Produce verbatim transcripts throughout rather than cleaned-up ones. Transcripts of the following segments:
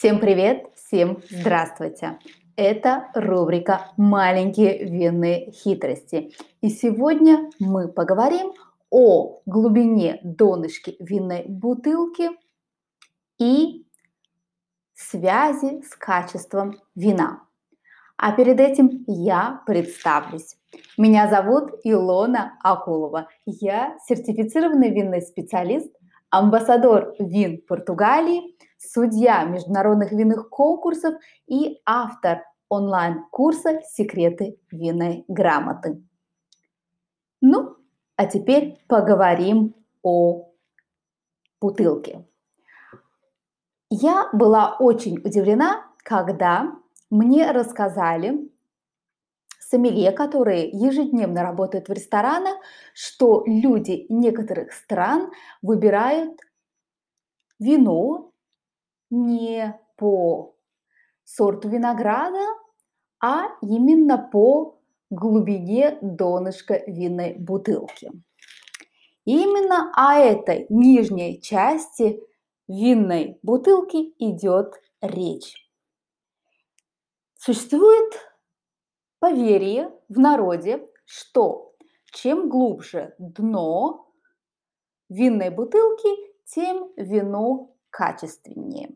Всем привет, всем здравствуйте! Это рубрика «Маленькие винные хитрости». И сегодня мы поговорим о глубине донышки винной бутылки и связи с качеством вина. А перед этим я представлюсь. Меня зовут Илона Акулова. Я сертифицированный винный специалист, амбассадор вин Португалии, судья международных винных конкурсов и автор онлайн-курса «Секреты винной грамоты». Ну, а теперь поговорим о бутылке. Я была очень удивлена, когда мне рассказали сомелье, которые ежедневно работают в ресторанах, что люди некоторых стран выбирают вино не по сорту винограда, а именно по глубине донышка винной бутылки. И именно о этой нижней части винной бутылки идет речь. Существует поверье в народе, что чем глубже дно винной бутылки, тем вино качественнее.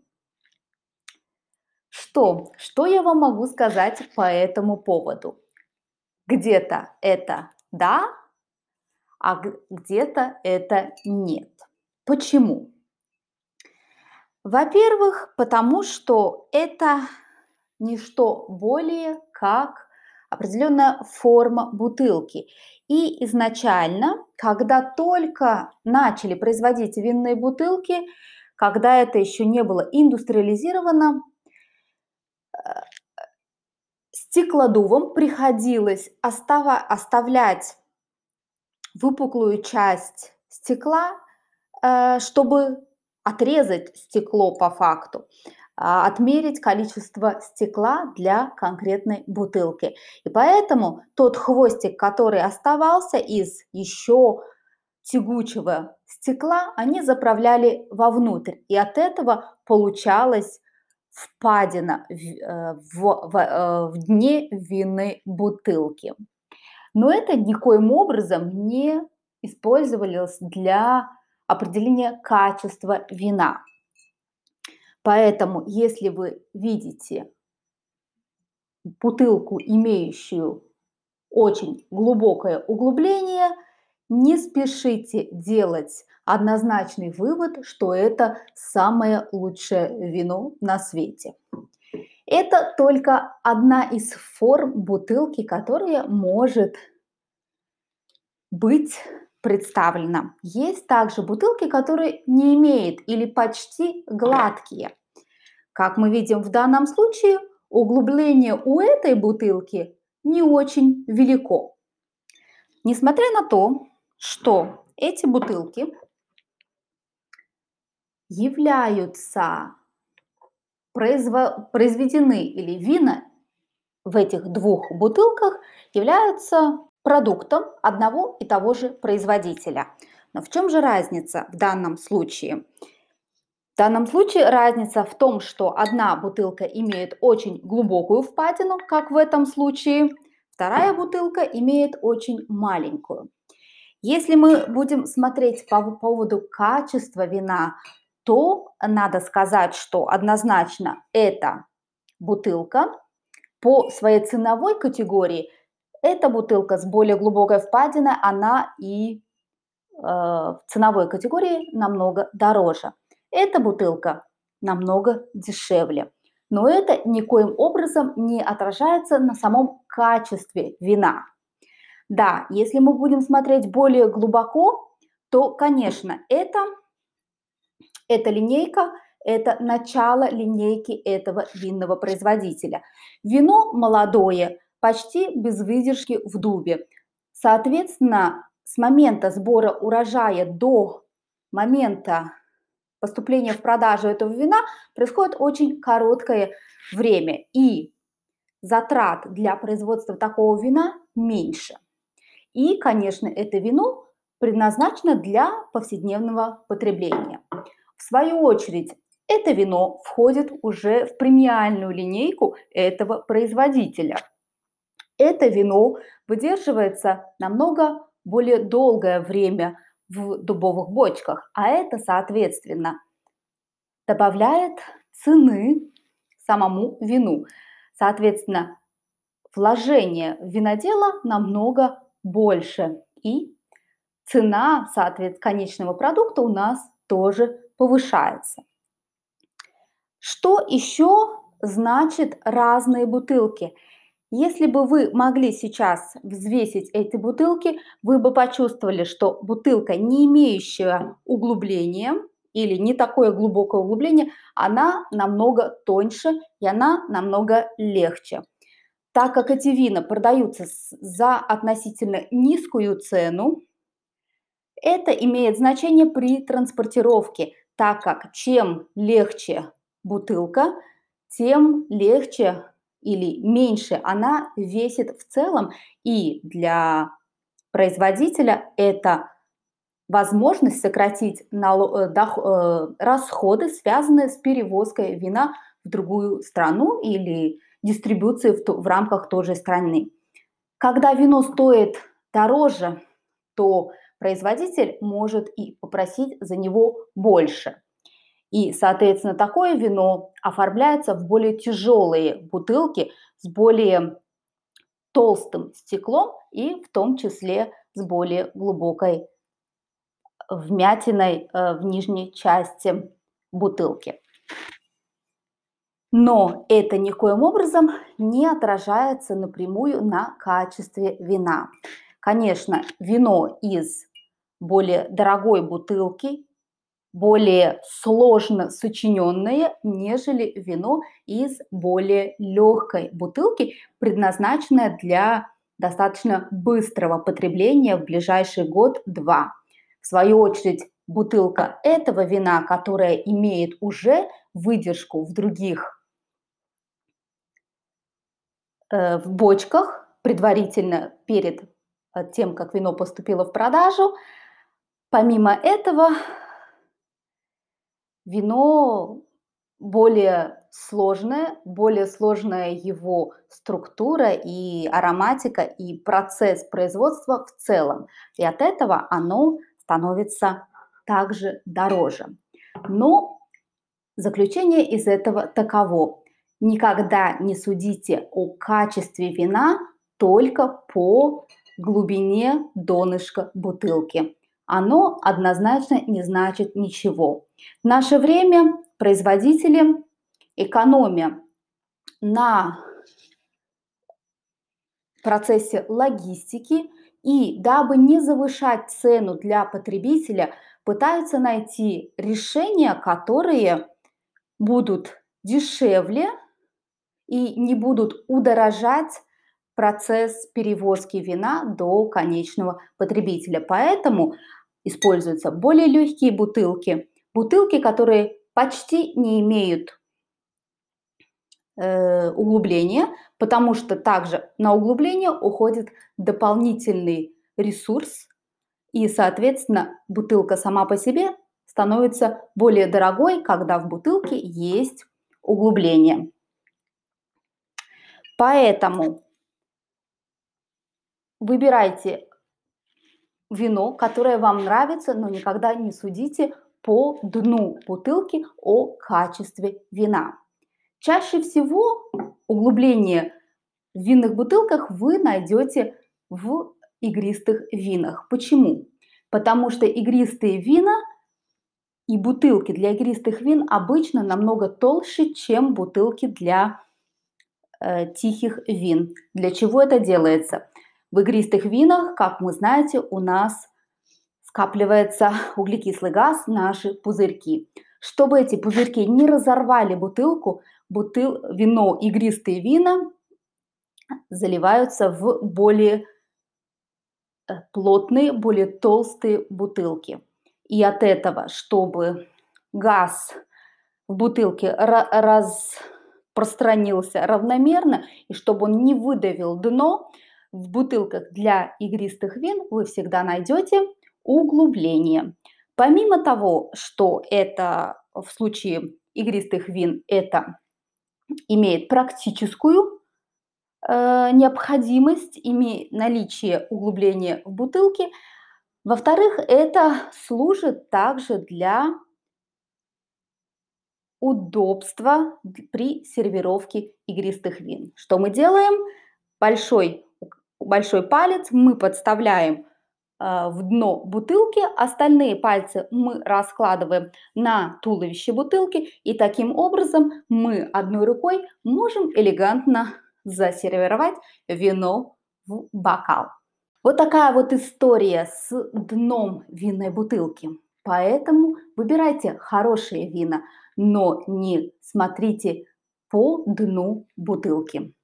Что, что я вам могу сказать по этому поводу? Где-то это да, а где-то это нет. Почему? Во-первых, потому что это не что более как определенная форма бутылки. И изначально, когда только начали производить винные бутылки, когда это еще не было индустриализировано, стеклодувам приходилось оставлять выпуклую часть стекла, чтобы отрезать стекло по факту, отмерить количество стекла для конкретной бутылки. И поэтому тот хвостик, который оставался из еще тягучего стекла, они заправляли вовнутрь. И от этого получалась впадина в, в, в, в дне винной бутылки. Но это никоим образом не использовалось для определения качества вина. Поэтому, если вы видите бутылку, имеющую очень глубокое углубление, не спешите делать однозначный вывод, что это самое лучшее вино на свете. Это только одна из форм бутылки, которая может быть представлена. Есть также бутылки, которые не имеют или почти гладкие. Как мы видим в данном случае, углубление у этой бутылки не очень велико. Несмотря на то, что эти бутылки являются произведены или вина в этих двух бутылках являются продуктом одного и того же производителя. Но в чем же разница в данном случае? В данном случае разница в том, что одна бутылка имеет очень глубокую впадину, как в этом случае, вторая бутылка имеет очень маленькую. Если мы будем смотреть по поводу качества вина, то надо сказать, что однозначно эта бутылка по своей ценовой категории – эта бутылка с более глубокой впадиной, она и э, в ценовой категории намного дороже. Эта бутылка намного дешевле. Но это никоим образом не отражается на самом качестве вина. Да, если мы будем смотреть более глубоко, то, конечно, это, эта линейка – это начало линейки этого винного производителя. Вино молодое, почти без выдержки в дубе. Соответственно, с момента сбора урожая до момента поступления в продажу этого вина происходит очень короткое время, и затрат для производства такого вина меньше. И, конечно, это вино предназначено для повседневного потребления. В свою очередь, Это вино входит уже в премиальную линейку этого производителя. Это вино выдерживается намного более долгое время в дубовых бочках, а это, соответственно, добавляет цены самому вину. Соответственно, вложение в винодела намного больше, и цена, соответственно, конечного продукта у нас тоже повышается. Что еще значит разные бутылки? Если бы вы могли сейчас взвесить эти бутылки, вы бы почувствовали, что бутылка, не имеющая углубления или не такое глубокое углубление, она намного тоньше и она намного легче. Так как эти вина продаются за относительно низкую цену, это имеет значение при транспортировке, так как чем легче бутылка, тем легче или меньше она весит в целом, и для производителя это возможность сократить расходы, связанные с перевозкой вина в другую страну или дистрибуцией в рамках той же страны. Когда вино стоит дороже, то производитель может и попросить за него больше. И, соответственно, такое вино оформляется в более тяжелые бутылки с более толстым стеклом и в том числе с более глубокой вмятиной в нижней части бутылки. Но это никоим образом не отражается напрямую на качестве вина. Конечно, вино из более дорогой бутылки более сложно сочиненное, нежели вино из более легкой бутылки, предназначенное для достаточно быстрого потребления в ближайший год-два. В свою очередь, бутылка этого вина, которая имеет уже выдержку в других э, в бочках, предварительно перед тем, как вино поступило в продажу, помимо этого, вино более сложное, более сложная его структура и ароматика, и процесс производства в целом. И от этого оно становится также дороже. Но заключение из этого таково. Никогда не судите о качестве вина только по глубине донышка бутылки. Оно однозначно не значит ничего. В наше время производители, экономя на процессе логистики и дабы не завышать цену для потребителя, пытаются найти решения, которые будут дешевле и не будут удорожать процесс перевозки вина до конечного потребителя. Поэтому используются более легкие бутылки, бутылки, которые почти не имеют э, углубления, потому что также на углубление уходит дополнительный ресурс, и, соответственно, бутылка сама по себе становится более дорогой, когда в бутылке есть углубление. Поэтому выбирайте вино, которое вам нравится, но никогда не судите по дну бутылки о качестве вина. Чаще всего углубление в винных бутылках вы найдете в игристых винах. Почему? Потому что игристые вина и бутылки для игристых вин обычно намного толще, чем бутылки для э, тихих вин. Для чего это делается? В игристых винах, как мы знаете, у нас скапливается углекислый газ, наши пузырьки. Чтобы эти пузырьки не разорвали бутылку, бутыл... вино, игристые вина заливаются в более плотные, более толстые бутылки. И от этого, чтобы газ в бутылке распространился равномерно, и чтобы он не выдавил дно, в бутылках для игристых вин вы всегда найдете углубление. Помимо того, что это в случае игристых вин это имеет практическую э, необходимость, имеет наличие углубления в бутылке. Во-вторых, это служит также для удобства при сервировке игристых вин. Что мы делаем? Большой, большой палец мы подставляем э, в дно бутылки, остальные пальцы мы раскладываем на туловище бутылки, и таким образом мы одной рукой можем элегантно засервировать вино в бокал. Вот такая вот история с дном винной бутылки. Поэтому выбирайте хорошие вина, но не смотрите по дну бутылки.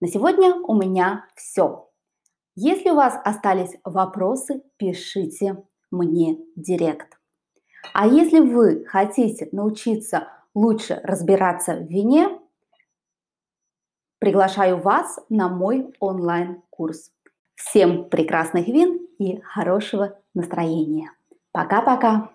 На сегодня у меня все. Если у вас остались вопросы, пишите мне в директ. А если вы хотите научиться лучше разбираться в вине, приглашаю вас на мой онлайн-курс. Всем прекрасных вин и хорошего настроения. Пока-пока!